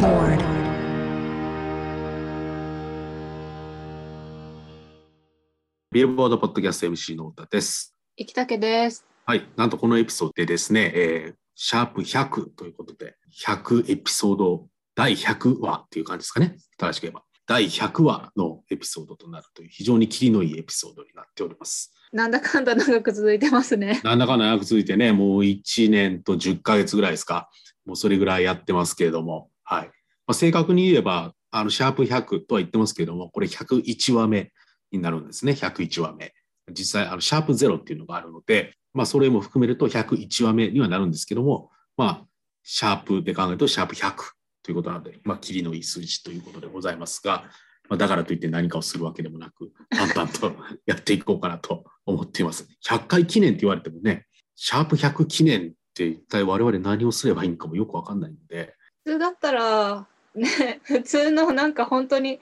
Lord.ビルボードポッドキャスト MC の太田です。生竹です。はい、なんとこのエピソードでですね、シャープ100ということで、100エピソード第100話っていう感じですかね。正しく言えば第100話のエピソードとなるという非常にキリのいいエピソードになっております。なんだかんだ長く続いてますね。なんだかんだ長く続いてね、もう1年と10ヶ月ぐらいですか。もうそれぐらいやってますけれども、はい。まあ、正確に言えばシャープ100とは言ってますけれども、これ101話目になるんですね。101話目。実際シャープ0っていうのがあるので、まあ、それも含めると101話目にはなるんですけども、まあ、シャープで考えるとシャープ100ということなので、まあ、キリのいい数字ということでございますが、まあ、だからといって何かをするわけでもなく、淡々とやっていこうかなと思っています。100回記念って言われてもね、シャープ100記念って一体我々何をすればいいのかもよく分かんないので。普通だったら、ね、普通のなんか本当に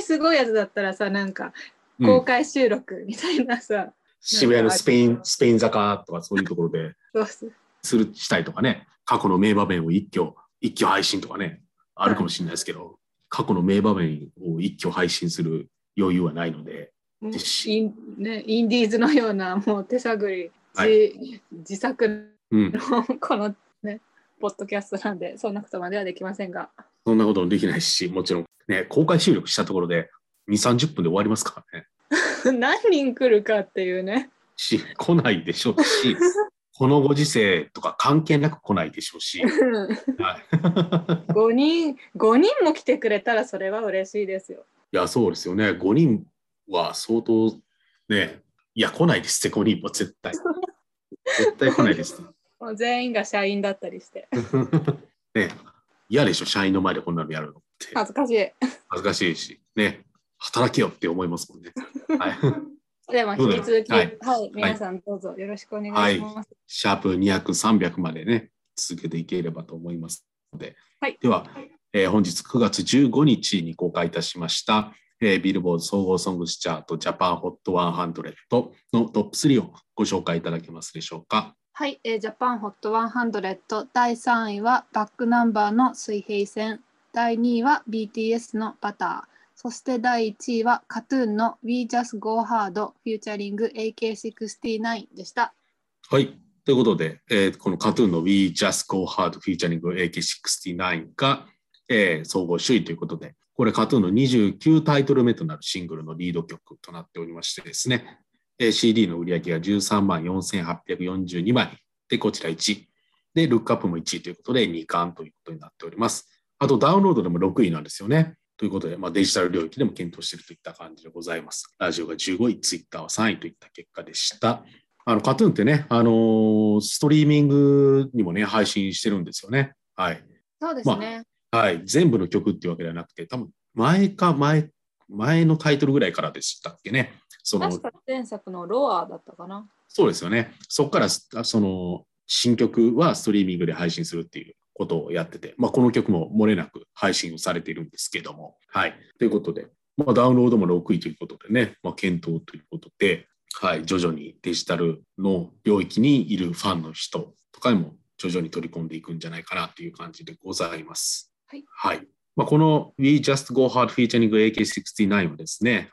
すごいやつだったらさ、なんか公開収録みたいなさ、渋谷のスペイン坂とかそういうところでしたりとかね、過去の名場面を一挙配信とかね、あるかもしれないですけど、はい、過去の名場面を一挙配信する余裕はないので、インディーズのようなもう手探り、はい、自作のこの、ね、ポッドキャストなんでそんなことまではできませんが、そんなこともできないし、もちろん、ね、公開収録したところで 2,30 分で終わりますからね。何人来るかっていうね。来ないでしょうし、このご時世とか関係なく来ないでしょうし、はい、5人も来てくれたらそれは嬉しいですよ。いや、そうですよね。5人は相当ね、いや来ないですって5人も絶対来ないです。もう全員が社員だったりしてね、嫌でしょ、社員の前でこんなのやるのって。恥ずかしいしね、働けよって思いますもんね。はい、では引き続き、はいはい、皆さんどうぞよろしくお願いします。はい、シャープ200、300までね続けていければと思いますので、はい、では、本日9月15日に公開いたしました、ビルボード総合ソングスチャートジャパンホット100のトップ3をご紹介いただけますでしょうか。はい、ジャパンホット100第3位はバックナンバーの水平線、第2位は BTS のバター、そして第1位は KAT-TUN の We Just Go Hard フューチャリング AK-69 でした。はい。ということで、この KAT-TUN の We Just Go Hard フューチャリング AK-69 が、総合首位ということで、これ KAT-TUN の29タイトル目となるシングルのリード曲となっておりましてですね、CD の売り上げが134,842 枚で、こちら1位で、ルックアップも1位ということで2冠ということになっております。あとダウンロードでも6位なんですよね。ということで、まあ、デジタル領域でも検討しているといった感じでございます。ラジオが15位、ツイッターは3位といった結果でした。KAT-TUN ってね、ストリーミングにもね、配信してるんですよね。はい。そうですね。まあ、はい。全部の曲っていうわけではなくて、多分前のタイトルぐらいからでしたっけね。確か前作のロアだったかな。そうですよね。そこから、その、新曲はストリーミングで配信するっていうことをやってて、まあ、この曲も漏れなく配信をされているんですけども、はい。ということで、まあ、ダウンロードも6位ということでね、まあ、検討ということで、はい、徐々にデジタルの領域にいるファンの人とかにも徐々に取り込んでいくんじゃないかなという感じでございます。はい。はい。まあ、この We Just Go Hard Featuring AK69 はですね、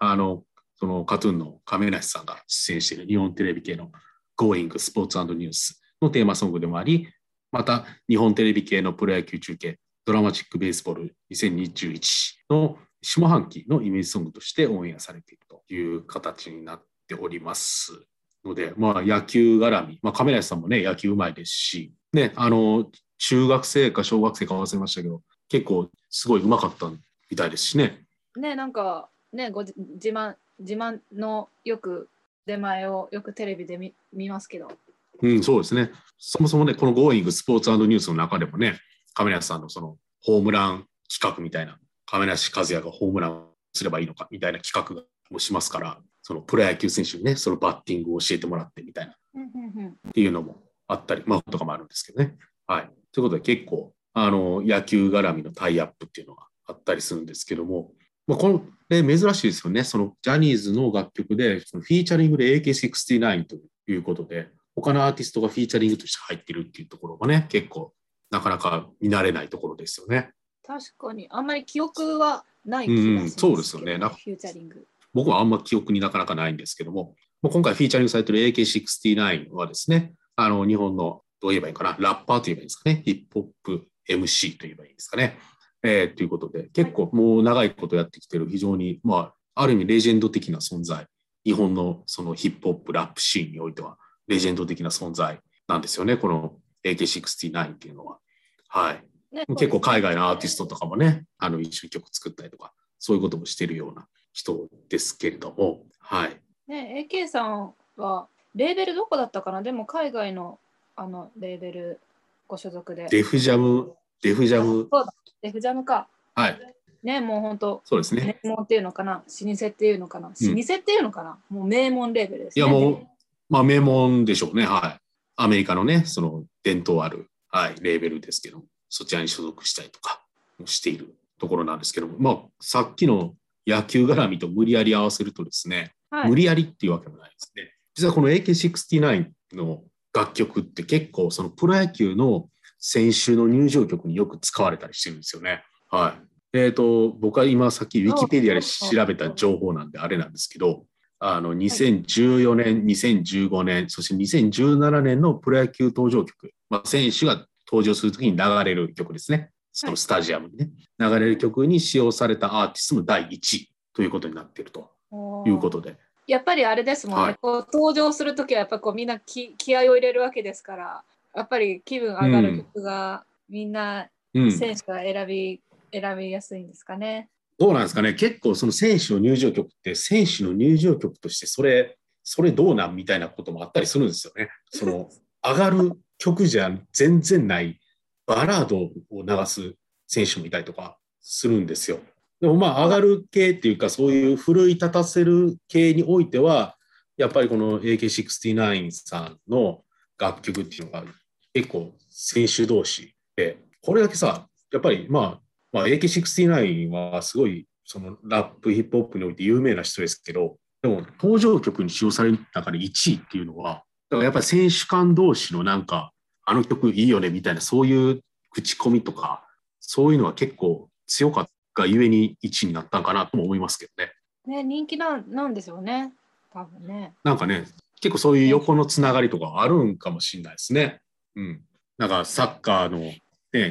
その KAT-TUN の亀梨さんが出演している日本テレビ系の Going Sports&News のテーマソングでもあり、また日本テレビ系のプロ野球中継Dramatic Baseball2021 の下半期のイメージソングとしてオンエアされているという形になっておりますので、まあ、野球絡み、まあ、亀梨さんもね野球うまいですし、ね、中学生か小学生か忘れましたけど結構すごいうまかったみたいですしね。ね、なんかね、自慢のよく出前をよくテレビで 見ますけど、うん、そうですね。そもそもね、この Going Sports and News の中でもね、亀梨さんのそのホームラン企画みたいな、亀梨和也がホームランすればいいのかみたいな企画もしますから、そのプロ野球選手にね、そのバッティングを教えてもらってみたいな、っていうのもあったり、まあ、とかもあるんですけどね。はい。ということで結構、野球絡みのタイアップっていうのがあったりするんですけども、まあ、この、珍しいですよね。そのジャニーズの楽曲で、そのフィーチャリングで AK69 ということで、他のアーティストがフィーチャリングとして入ってるっていうところがね、結構なかなか見慣れないところですよね。確かにあんまり記憶はない気がしますけど、そうですよね。なんかフューチャリング僕はあんま記憶になかなかないんですけども、今回フィーチャリングされている AK-69 はですね、日本のどう言えばいいかな、ラッパーと言えばいいんですかね、ヒップホップ MC と言えばいいんですかね、ということで結構もう長いことやってきている非常に、まあ、ある意味レジェンド的な存在、日本のそのヒップホップラップシーンにおいてはレジェンド的な存在なんですよね、この AK-69 っていうのは。はい、ね、結構海外のアーティストとかもね、一緒に曲作ったりとかそういうこともしているような人ですけれども、はいね、AK さんはレーベルどこだったかな、でも海外のレーベルご所属でデフジャムそうだ、デフジャムか、はいね、もう本当そうですね、名門っていうのかな、老舗っていうのかな、もう名門レーベルですね。いやもう、まあ、名門でしょうね、はい、アメリカのねその伝統ある、はい、レーベルですけど、そちらに所属したりとかしているところなんですけども、まあ、さっきの野球絡みと無理やり合わせるとですね、はい、無理やりっていうわけもないですね。実はこの AK-69 の楽曲って結構そのプロ野球の選手の入場曲によく使われたりしてるんですよね。はい、僕は今さっきウィキペディアで調べた情報なんであれなんですけど、2014年、2015年、そして2017年のプロ野球登場曲、まあ、選手が登場するときに流れる曲ですね。そのスタジアムにね、はい、流れる曲に使用されたアーティストの第1位ということになっているということで、やっぱりあれですもんね、はい、こう登場するときはやっぱりみんな気合を入れるわけですから、やっぱり気分上がる曲がみんな選手が選びやすいんですかね。どうなんですかね、結構その選手の入場曲って選手の入場曲としてそれどうなんみたいなこともあったりするんですよね。その上がる曲じゃ全然ないバラードを流す選手もいたりとかするんですよ。でもまあ上がる系っていうかそういう奮い立たせる系においてはやっぱりこの AK-69 さんの楽曲っていうのが結構選手同士でこれだけさやっぱりまあ、AK-69 はすごいそのラップヒップホップにおいて有名な人ですけど、でも登場曲に使用される中で1位っていうのはだからやっぱり選手間同士のなんかあの曲いいよねみたいなそういう口コミとかそういうのは結構強かったがゆえに1位になったんかなとも思いますけど ね人気なんですよね多分ね。なんかね結構そういう横のつながりとかあるんかもしれないですね。うん、なんかサッカーの、ね、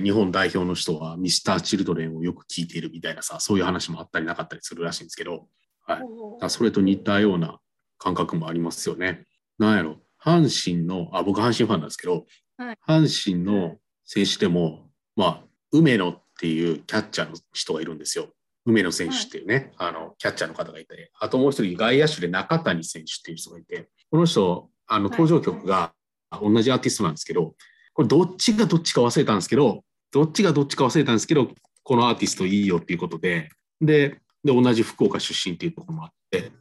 日本代表の人はミスターチルドレンをよく聞いているみたいなさそういう話もあったりなかったりするらしいんですけど、はい、それと似たような感覚もありますよね。なんやろ阪神の僕阪神ファンなんですけど、はい、阪神の選手でも、まあ、梅野っていうキャッチャーの人がいるんですよ。梅野選手っていうね、はい、キャッチャーの方がいて、あともう一人外野手で中谷選手っていう人がいて、この人登場曲が同じアーティストなんですけど、これどっちがどっちか忘れたんですけどこのアーティストいいよっていうことで、で同じ福岡出身っていうところもあって、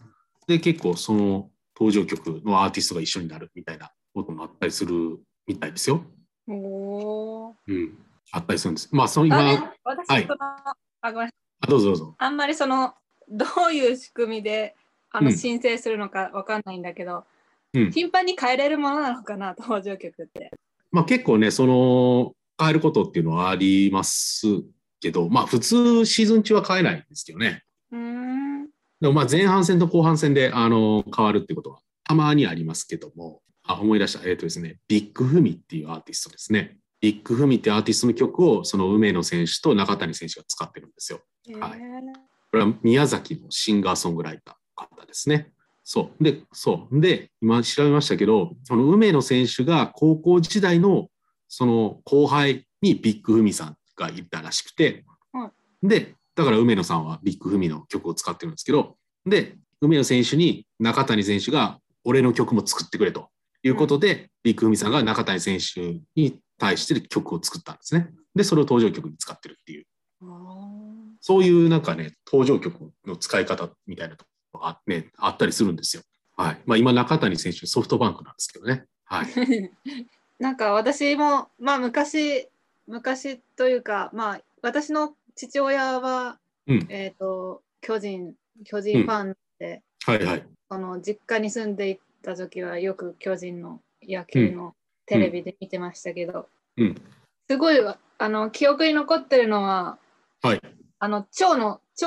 で結構その登場曲のアーティストが一緒になるみたいなこともあったりするみたいですよ。お、うん、あったりするんです。まあその今私その、はい、ごめんなさい、どうぞあんまりそのどういう仕組みで申請するのか分かんないんだけど、うん、頻繁に変えれるものなのかな登場曲って、まあ、結構ねその変えることっていうのはありますけど、まあ普通シーズン中は変えないんですけどね。でもまあ前半戦と後半戦で変わるってことはたまにありますけども、思い出したですね、ビッグフミっていうアーティストですね。ビッグフミってアーティストの曲をその梅野選手と中谷選手が使ってるんですよ。はい、これは宮崎のシンガーソングライターの方ですね。そうで今調べましたけど、その梅野選手が高校時代のその後輩にビッグフミさんがいたらしくて、うん、でだから梅野さんはビッグフミの曲を使ってるんですけど、で梅野選手に中谷選手が俺の曲も作ってくれということで、うん、ビッグフミさんが中谷選手に対してる曲を作ったんですね。でそれを登場曲に使ってるっていう、そういうなんかね登場曲の使い方みたいなところが、ね、あったりするんですよ。はい、まあ、今中谷選手ソフトバンクなんですけどね、はい、なんか私も、まあ、昔というか、まあ、私の父親は、うん、巨人ファンで、うん、はいはい、実家に住んでいた時はよく巨人の野球のテレビで見てましたけど、うんうん、すごい記憶に残ってるのははい、長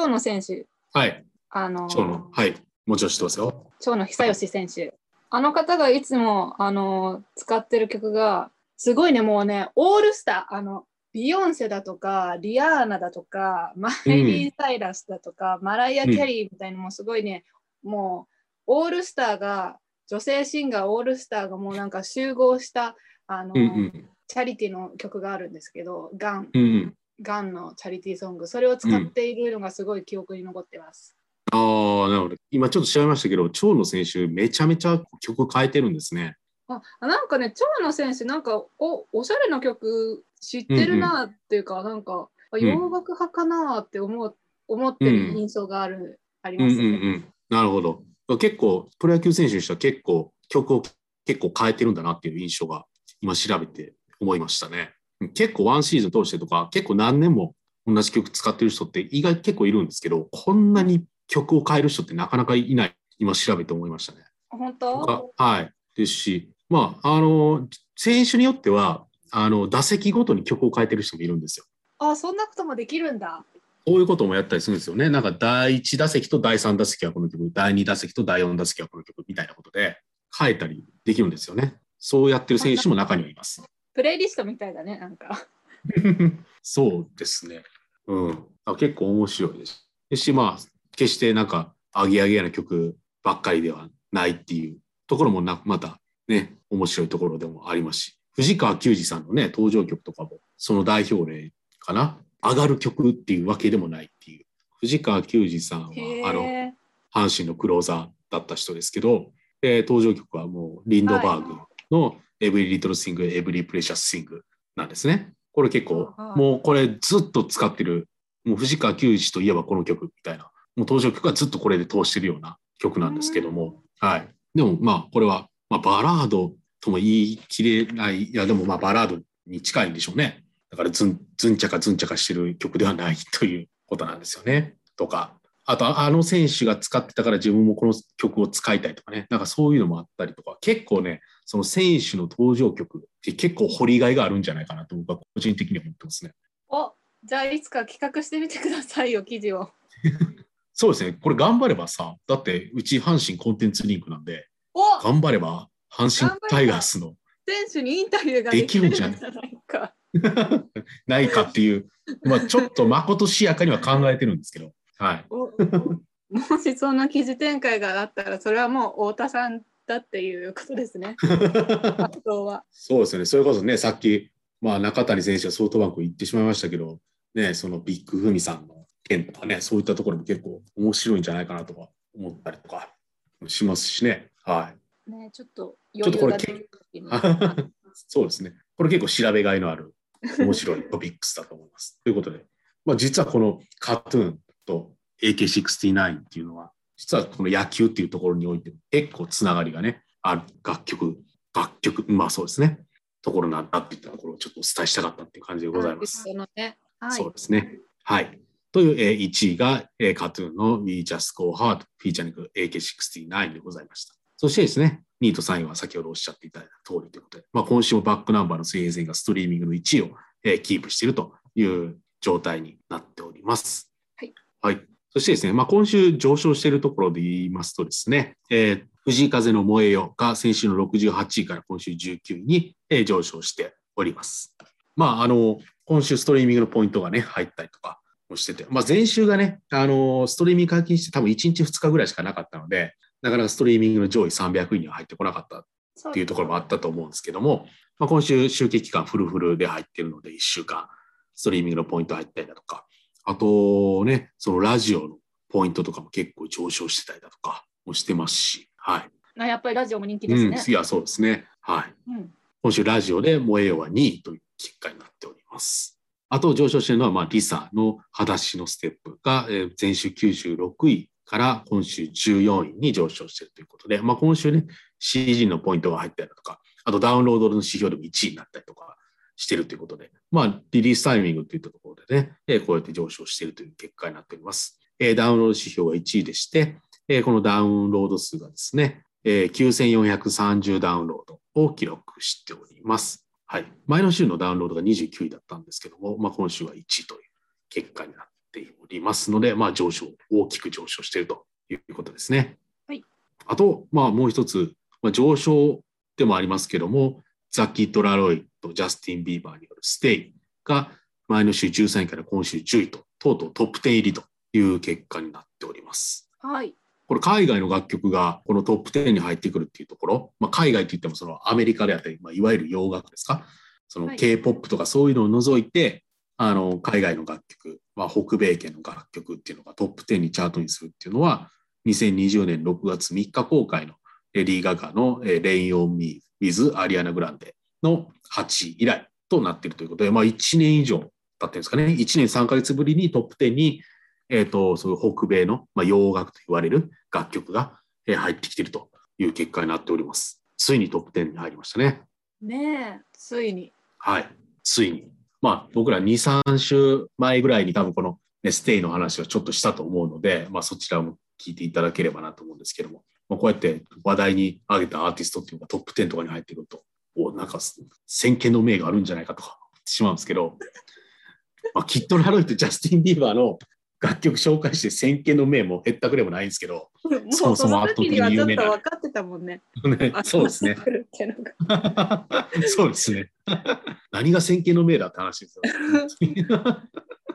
野選手、はい、長野、はい、もちろん知ってますよ。長野久義選手、はい、あの方がいつも使ってる曲がすごいね、もうね、オールスター、ビヨンセだとかリアーナだとかマイリー・サイラスだとか、うん、マライア・キャリーみたいなのもすごいね、うん、もうオールスターが、女性シンガーオールスターがもうなんか集合したうんうん、チャリティの曲があるんですけど、ガンのチャリティソング、それを使っているのがすごい記憶に残ってます。うん、ああ、なるほど。今ちょっと調べましたけど、長野選手めちゃめちゃ曲変えてるんですね。あ、なんかね、長野選手なんかおしゃれな曲知ってるなっていうか、うんうん、なんか洋楽派かなって思ってる印象がありますね、うんうんうん。なるほど。結構プロ野球選手にしては結構曲を結構変えてるんだなっていう印象が今調べて思いましたね。結構ワンシーズン通してとか結構何年も同じ曲使ってる人って意外結構いるんですけど、こんなに曲を変える人ってなかなかいない、今調べて思いましたね。本当？はい。ですし、まあ選手によっては打席ごとに曲を変えてる人もいるんですよ。あ、そんなこともできるんだ。こういうこともやったりするんですよね。なんか第1打席と第3打席はこの曲、第2打席と第4打席はこの曲みたいなことで変えたりできるんですよね。そうやってる選手も中にはいます。プレイリストみたいだね、なんかそうですね、うん、結構面白いですし、まあ決してなんかアゲアゲな曲ばっかりではないっていうところもまたね、面白いところでもありますし、藤川球児さんのね、登場曲とかもその代表例かな。上がる曲っていうわけでもないっていう。藤川球児さんは阪神のクローザーだった人ですけど、登場曲はもうリンドバーグの Every Little Thing Every Precious Thing なんですね。これ結構もうこれずっと使ってる、もう藤川球児といえばこの曲みたいな、もう登場曲はずっとこれで通してるような曲なんですけども、はい、でもまあこれは、まあ、バラードとも言い切れない、いやでもまあバラードに近いんでしょうね。だからズンチャカしてる曲ではないということなんですよね。とか、あと選手が使ってたから自分もこの曲を使いたいとかね、なんかそういうのもあったりとか、結構ね、その選手の登場曲って結構掘りがいがあるんじゃないかなと僕は個人的には思ってますね。お、じゃあいつか企画してみてくださいよ、記事をそうですね、これ頑張ればさ、だってうち阪神コンテンツリンクなんで、頑張れば阪神タイガースの選手にインタビューができるんじゃないかないかっていう、まあ、ちょっとまことしやかには考えてるんですけど、はい、もしその記事展開があったらそれはもう太田さんだっていうことですね発想は。そうですね、それこそね、さっき、まあ、中谷選手はソフトバンク行ってしまいましたけど、ね、そのビッグフミさんの件とかね、そういったところも結構面白いんじゃないかなとか思ったりとかしますしね、はい、ね、ちょっと余裕が出る時にそうですね、これ結構調べがいのある面白いトピックスだと思いますということで、まあ、実はこの KAT-TUN と AK-69 っていうのは実はこの野球っていうところにおいて結構つながりがねある楽曲、まあそうですね、ところなんだっていったところをちょっとお伝えしたかったっていう感じでございます。はい、そうですね、はい、という1位が KAT-TUN の We Just Go Hard フィーチャリング AK-69 でございました。そしてですね、2位と3位は先ほどおっしゃっていただいた通りということで、まあ、今週もバックナンバーの水平線がストリーミングの1位をキープしているという状態になっております。はい。はい、そしてですね、まあ、今週上昇しているところで言いますとですね、藤井風の燃えよが先週の68位から今週19位に上昇しております。まあ、今週ストリーミングのポイントがね、入ったりとかもしてて、まあ、前週がね、ストリーミング解禁して多分1日2日ぐらいしかなかったので、なかなかストリーミングの上位300位には入ってこなかったっていうところもあったと思うんですけども、まあ、今週集計期間フルフルで入っているので1週間ストリーミングのポイント入ったりだとか、あとね、そのラジオのポイントとかも結構上昇してたりだとかもしてますし、はい、やっぱりラジオも人気ですね。うん、いやそうですね、はい、うん、今週ラジオで燃えよは2位という結果になっております。あと上昇しているのは、まあ、リサの裸足のステップが前週96位から今週14位に上昇しているということで、まあ、今週ね CG のポイントが入ったりとか、あとダウンロードの指標でも1位になったりとかしているということで、まあ、リリースタイミングといったところでね、こうやって上昇しているという結果になっております。ダウンロード指標が1位でして、このダウンロード数がですね、9430ダウンロードを記録しております。はい、前の週のダウンロードが29位だったんですけども、まあ、今週は1位という結果になっておりますので、まあ、大きく上昇しているということですね。はい、あと、まあ、もう一つ、まあ、上昇でもありますけども、ザッキー・トラロイとジャスティン・ビーバーによるステイが前の週13位から今週10位と、とうとうトップ10入りという結果になっております。はい、これ海外の楽曲がこのトップ10に入ってくるっていうところ、まあ、海外といってもそのアメリカであったり、まあ、いわゆる洋楽ですか、その K-POP とかそういうのを除いて、はい、海外の楽曲、まあ、北米圏の楽曲っていうのがトップ10にチャートにするっていうのは、2020年6月3日公開のレディー・ガガの Rain on Me with アリアナ・グランデの8位以来となっているということで、まあ、1年以上経ってるんですかね。1年3ヶ月ぶりにトップ10にそういう北米の、まあ、洋楽と言われる楽曲が、入ってきているという結果になっております。ついにトップ10に入りましたね。ねえ、ついに。はい、ついに。まあ僕ら 2,3 週前ぐらいに多分この、ね、ステイの話をちょっとしたと思うので、まあ、そちらも聞いていただければなと思うんですけども、まあ、こうやって話題に挙げたアーティストっていうのがトップ10とかに入ってくると、なんか先見の明があるんじゃないかとか思ってしまうんですけど、まあ、キッド・ラロイとジャスティン・ビーバーの楽曲紹介して先見の明も減ったくれもないんですけど、そもそも圧倒的に有名な。ちょっと分かってたもんね。ね、そうですね。そうですね。何が先見の明だって話ですよ。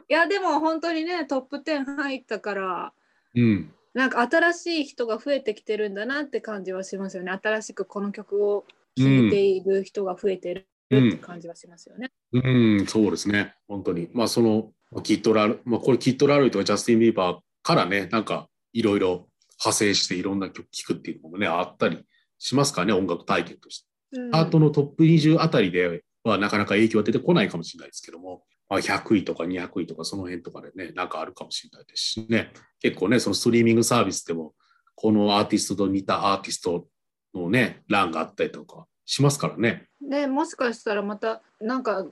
いやでも本当にね、トップ10入ったから、うん、なんか新しい人が増えてきてるんだなって感じはしますよね。新しくこの曲を聴いている人が増えてるって感じはしますよね。うん、うん、そうですね。本当に。まあそのこれキッド・ラロイとかジャスティン・ビーバーからね、なんかいろいろ派生していろんな曲聴くっていうのもね、あったりしますからね、音楽体験として。アートのトップ20あたりではなかなか影響は出てこないかもしれないですけども、まあ、100位とか200位とかその辺とかでね、なんかあるかもしれないですしね、結構ね、そのストリーミングサービスでも、このアーティストと似たアーティストのね、欄があったりとかしますからね。で、もしかしたらまた、なんか、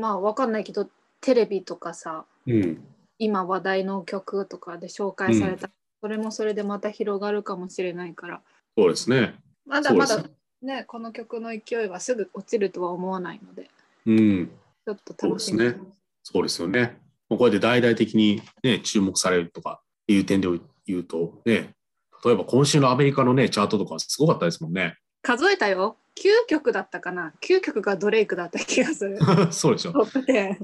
まあ、わかんないけど、テレビとかさ、うん、今話題の曲とかで紹介された、うん、それもそれでまた広がるかもしれないから。そうですね。まだまだ、ね、この曲の勢いはすぐ落ちるとは思わないので、うん、ちょっと楽しみですね。そうですよね。こうやって大々的に、ね、注目されるとかいう点で言うと、ね、例えば今週のアメリカの、ね、チャートとかすごかったですもんね。数えたよ。9曲だったかな。9曲がドレイクだった気がする。そうでしょ。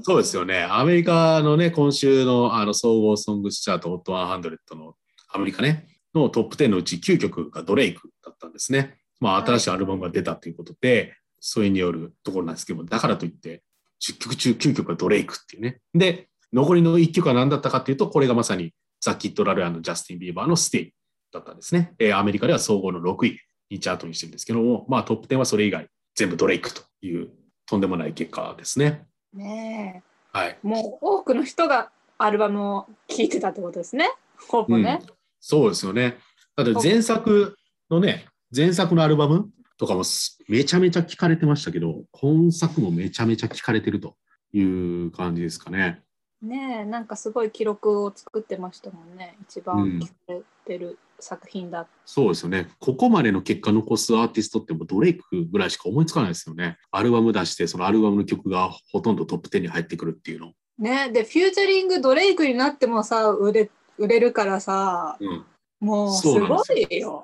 そうですよね。アメリカのね、今週の総合ソングスチャート HOT100 のアメリカねのトップ10のうち9曲がドレイクだったんですね。まあ新しいアルバムが出たということで、はい、それによるところなんですけども、だからといって10曲中9曲がドレイクっていうね。で、残りの1曲は何だったかっていうと、これがまさにザ・キッド・ラロイ&ジャスティン・ビーバーのステイだったんですね。アメリカでは総合の6位。チャートにしてるんですけども、まあ、トップ10はそれ以外全部ドレイクというとんでもない結果ですね。ねえ、はい、もう多くの人がアルバムを聴いてたってことですね、ほぼね、うん、そうですよね。だって前作のね、前作のアルバムとかもめちゃめちゃ聴かれてましたけど、今作もめちゃめちゃ聴かれてるという感じですかね。ねえ、なんかすごい記録を作ってましたもんね。一番聴かれてる、うん、作品だ。そうですよね。ここまでの結果残すアーティストってもうドレイクぐらいしか思いつかないですよね。アルバム出して、そのアルバムの曲がほとんどトップ10に入ってくるっていうのね。でフューチャリングドレイクになってもさ、売れるからさ、うん、もうすごいよ。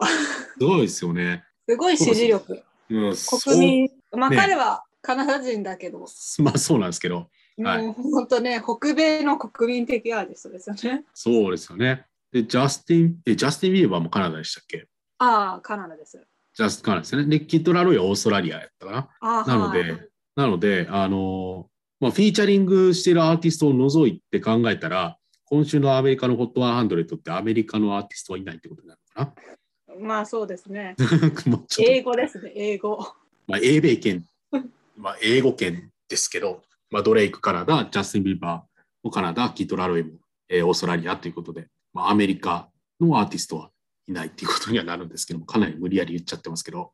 すごいですよね。すごい支持力、うん、国民、まあ、彼はカナダ人だけど、ね、まあそうなんですけど、もう本当ね、北米の国民的アーティストですよね。そうですよね。でジャスティン・ビーバーもカナダでしたっけ？ああ、カナダです。ジャスティン・カナダですね。で、キッド・ラロイはオーストラリアやったかな。なので、まあ、フィーチャリングしているアーティストを除いて考えたら、今週のアメリカの HOT100 ってアメリカのアーティストはいないってことになるのかな。まあそうですね。英語ですね、英語。まあ、英米圏、まあ、英語圏ですけど、まあ、ドレイク、カナダ、ジャスティン・ビーバーもカナダ、キッド・ラロイも、オーストラリアということで。まあ、アメリカのアーティストはいないっていうことにはなるんですけども、かなり無理やり言っちゃってますけど、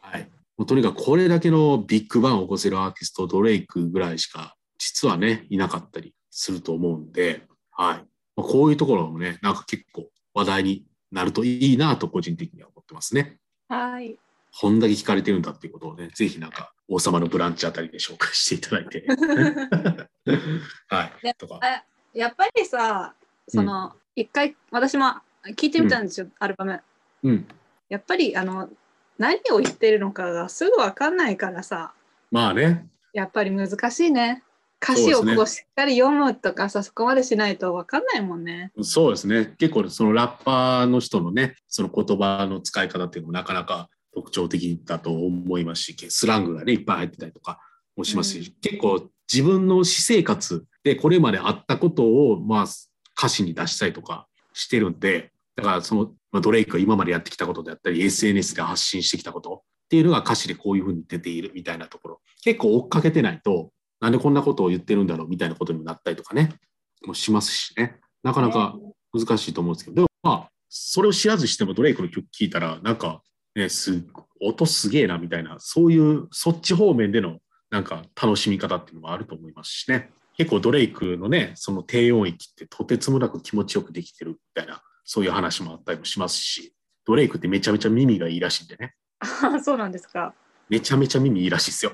はい、もうとにかくこれだけのビッグバンを起こせるアーティスト、ドレイクぐらいしか実はねいなかったりすると思うんで、はい、まあ、こういうところもね、なんか結構話題になるといいなと個人的には思ってますね。はい、こんだけ聞かれてるんだっていうことをね、ぜひなんか王様のブランチあたりで紹介していただいて、はい、とか。やっぱりさ、その一回私も聞いてみたんですよ、うん、アルバム、うん、やっぱり何を言ってるのかがすぐ分かんないからさ、まあね、やっぱり難しいね。歌詞をこうしっかり読むとかさ、そこまでしないと分かんないもんね。そうですね。結構そのラッパーの人のね、その言葉の使い方っていうのもなかなか特徴的だと思いますし、スラングがねいっぱい入ってたりとかもしますし、うん、結構自分の私生活でこれまであったことをまあ歌詞に出したりとかしてるんで、だからその、まあ、ドレイクが今までやってきたことであったり SNS で発信してきたことっていうのが歌詞でこういう風に出ているみたいなところ、結構追っかけてないとなんでこんなことを言ってるんだろうみたいなことにもなったりとかねもしますしね、なかなか難しいと思うんですけど、でもまあそれを知らずしてもドレイクの曲聴いたらなんか、ね、音すげえなみたいな、そういうそっち方面でのなんか楽しみ方っていうのもあると思いますしね。結構ドレイクのねその低音域ってとてつもなく気持ちよくできてるみたいな、そういう話もあったりもしますし、ドレイクってめちゃめちゃ耳がいいらしいんでね。あ、そうなんですか。めちゃめちゃ耳いいらしいですよ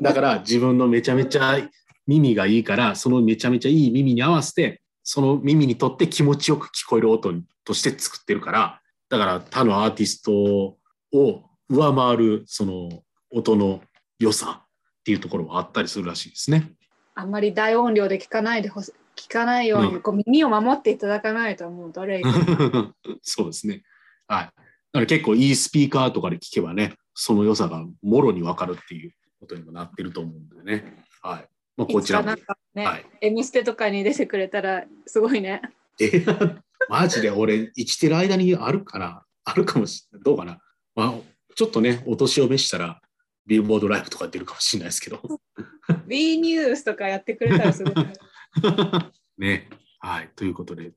だから自分のめちゃめちゃ耳がいいから、そのめちゃめちゃいい耳に合わせてその耳にとって気持ちよく聞こえる音として作ってるから、だから他のアーティストを上回るその音の良さっていうところはあったりするらしいですね。あんまり大音量で聞かないように、こう耳を守っていただかないと思う、ドレイクそうですね、はい。だから結構いいスピーカーとかで聞けばね、その良さがもろに分かるっていうことにもなってると思うんでね、はい。まあ、こちらもいつかなんかね、はい、Mステとかに出てくれたらすごいねマジで俺生きてる間にあるかな、あるかもしれない、どうかな、まあ、ちょっとねお年を召したらビルボードライブとか出るかもしれないですけどB ニュースとかやってくれたらすごいね、はい、ということで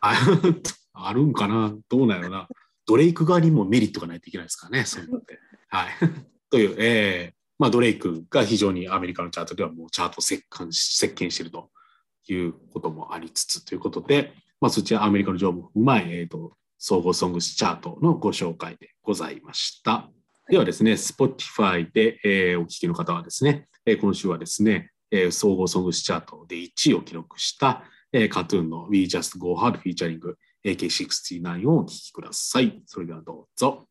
あるんかな、どうなんやろな、ドレイク側にもメリットがないといけないですからね、そういうのってはいという、まあ、ドレイクが非常にアメリカのチャートではもうチャートを席巻しているということもありつつということで、まあ、そちらアメリカの情報も踏まえ、総合ソングスチャートのご紹介でございました。ではですね、Spotify で、お聞きの方はですね、今週はですね、総合ソングスチャートで1位を記録した、KAT-TUN の We Just Go Hard フィーチャリング AK-69 をお聞きください。それではどうぞ。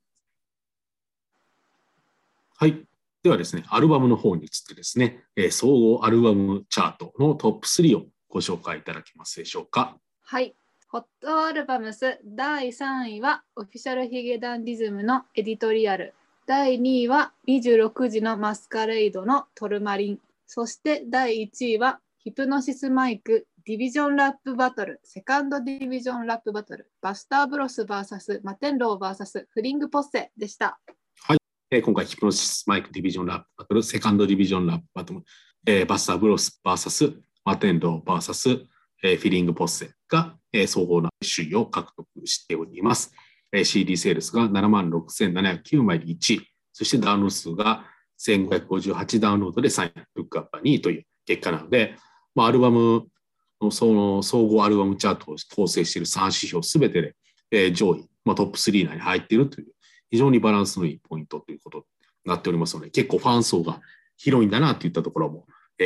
はい。ではですね、アルバムの方に移ってですね、総合アルバムチャートのトップ3をご紹介いただけますでしょうか。はい。ホットアルバムス第3位はオフィシャルヒゲダンディズムのエディトリアル。第2位は26時のマスカレイドのトルマリン。そして第1位はヒプノシスマイクディビジョンラップバトル、セカンドディビジョンラップバトル、バスターブロス VS マテンロー VS フリングポッセでした。はい、今回ヒプノシスマイクディビジョンラップバトル、セカンドディビジョンラップバトル、バスターブロス VS マテンロー VS フィリングポッセが、総合の首位を獲得しております。CD セールスが 76,709 枚で1位、そしてダウンロード数が1558ダウンロードで3位、ルックアップは2位という結果なので、まあ、アルバムのその総合アルバムチャートを構成している3指標すべてで、上位、まあ、トップ3内に入っているという非常にバランスのいいポイントということになっておりますので、結構ファン層が広いんだなといったところも、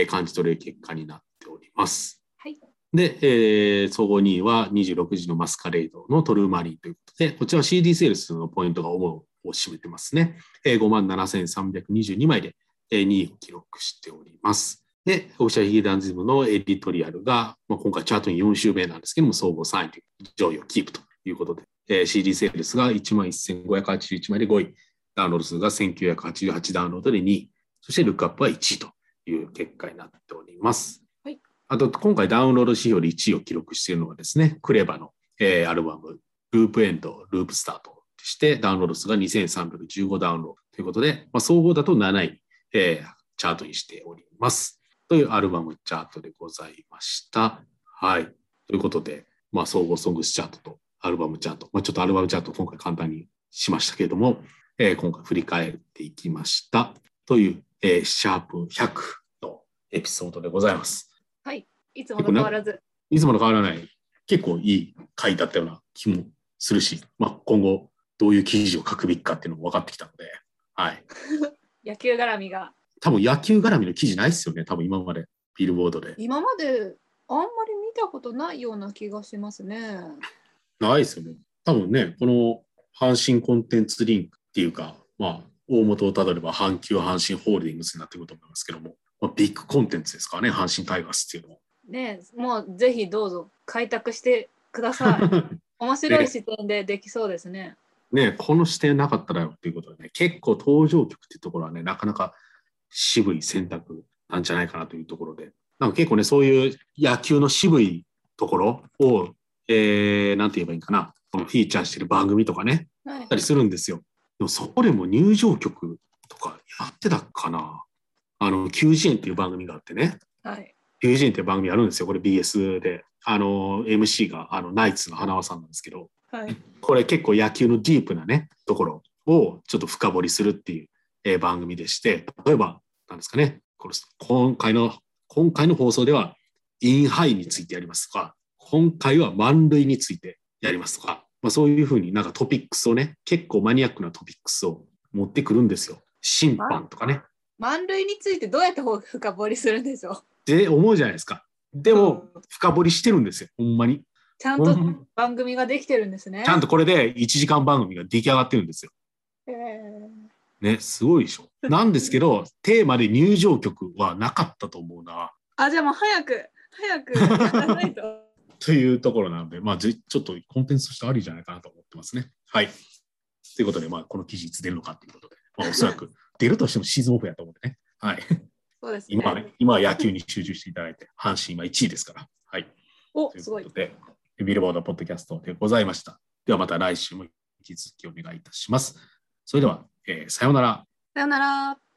感じ取れる結果になっております。はい。で、総合2位は26時のマスカレードのトルーマリンということで、こちらは CD セールスのポイントが主を占めてますね。57,322 枚で2位を記録しております。で、オフィシャルヒゲダンディズムのエディトリアルが、まあ、今回チャートに4週目なんですけども、総合3位という上位をキープということで、CD セールスが 11,581 枚で5位、ダウンロード数が 1,988 ダウンロードで2位、そしてルックアップは1位という結果になっております。あと今回ダウンロード指標で1位を記録しているのがですね、クレバの、アルバムループエンドループスタートとしてダウンロード数が 2,315 ダウンロードということで、まあ、総合だと7位、チャートにしておりますというアルバムチャートでございました。はい、ということで、まあ、総合ソングスチャートとアルバムチャート、まあ、ちょっとアルバムチャート今回簡単にしましたけれども、今回振り返っていきましたという、シャープ100のエピソードでございます。はい、いつもと変わらず、いつもと変わらない、結構いい回だったような気もするし、まあ、今後どういう記事を書くべきかっていうのも分かってきたので、はい野球絡みが多分野球絡みの記事ないですよね、多分今までビルボードで。今まであんまり見たことないような気がしますね。ないですよね。多分ね、この阪神コンテンツリンクっていうか、まあ、大元をたどれば阪急阪神ホールディングスになってくると思いますけども、まあ、ビッグコンテンツですからね、阪神タイガースっていうのは。ね、もうぜひどうぞ開拓してください。面白い視点でできそうですね。ね、この視点なかったらよっていうことでね、結構登場曲っていうところはね、なかなか渋い選択なんじゃないかなというところで、なんか結構ね、そういう野球の渋いところを、なんて言えばいいかな、フィーチャーしてる番組とかね、はい、たりするんですよ。でもそこでも入場曲とかやってたかな。90円っていう番組があってね、はい、90円っていう番組あるんですよ。これ BS で、MC がナイツの花輪さんなんですけど、はい、これ結構野球のディープなねところをちょっと深掘りするっていう、番組でして、例えばなんですかね、これ今回の放送ではインハイについてやりますとか、今回は満塁についてやりますとか、まあ、そういうふうになんかトピックスをね、結構マニアックなトピックスを持ってくるんですよ。審判とかね。満塁についてどうやって深掘りするんでしょうって思うじゃないですか。でも深掘りしてるんですよ、ほんまに。ちゃんと番組ができてるんですね。ちゃんとこれで1時間番組が出来上がってるんですよ。ね、すごいでしょ。なんですけど、テーマで入場曲はなかったと思うな。あ、じゃあもう早くやらないと。というところなので、まあ、ちょっとコンテンツとしてありじゃないかなと思ってますね。はい。ということで、まあ、この記事いつ出るのかということで、まあ、おそらく出るとしてもシーズンオフやと思ってね。はい。そうですね。今は野球に集中していただいて、阪神今1位ですから。はい。お、すごい。ビルボードポッドキャストでございました。ではまた来週も引き続きお願いいたします。それでは、さようなら。さようなら。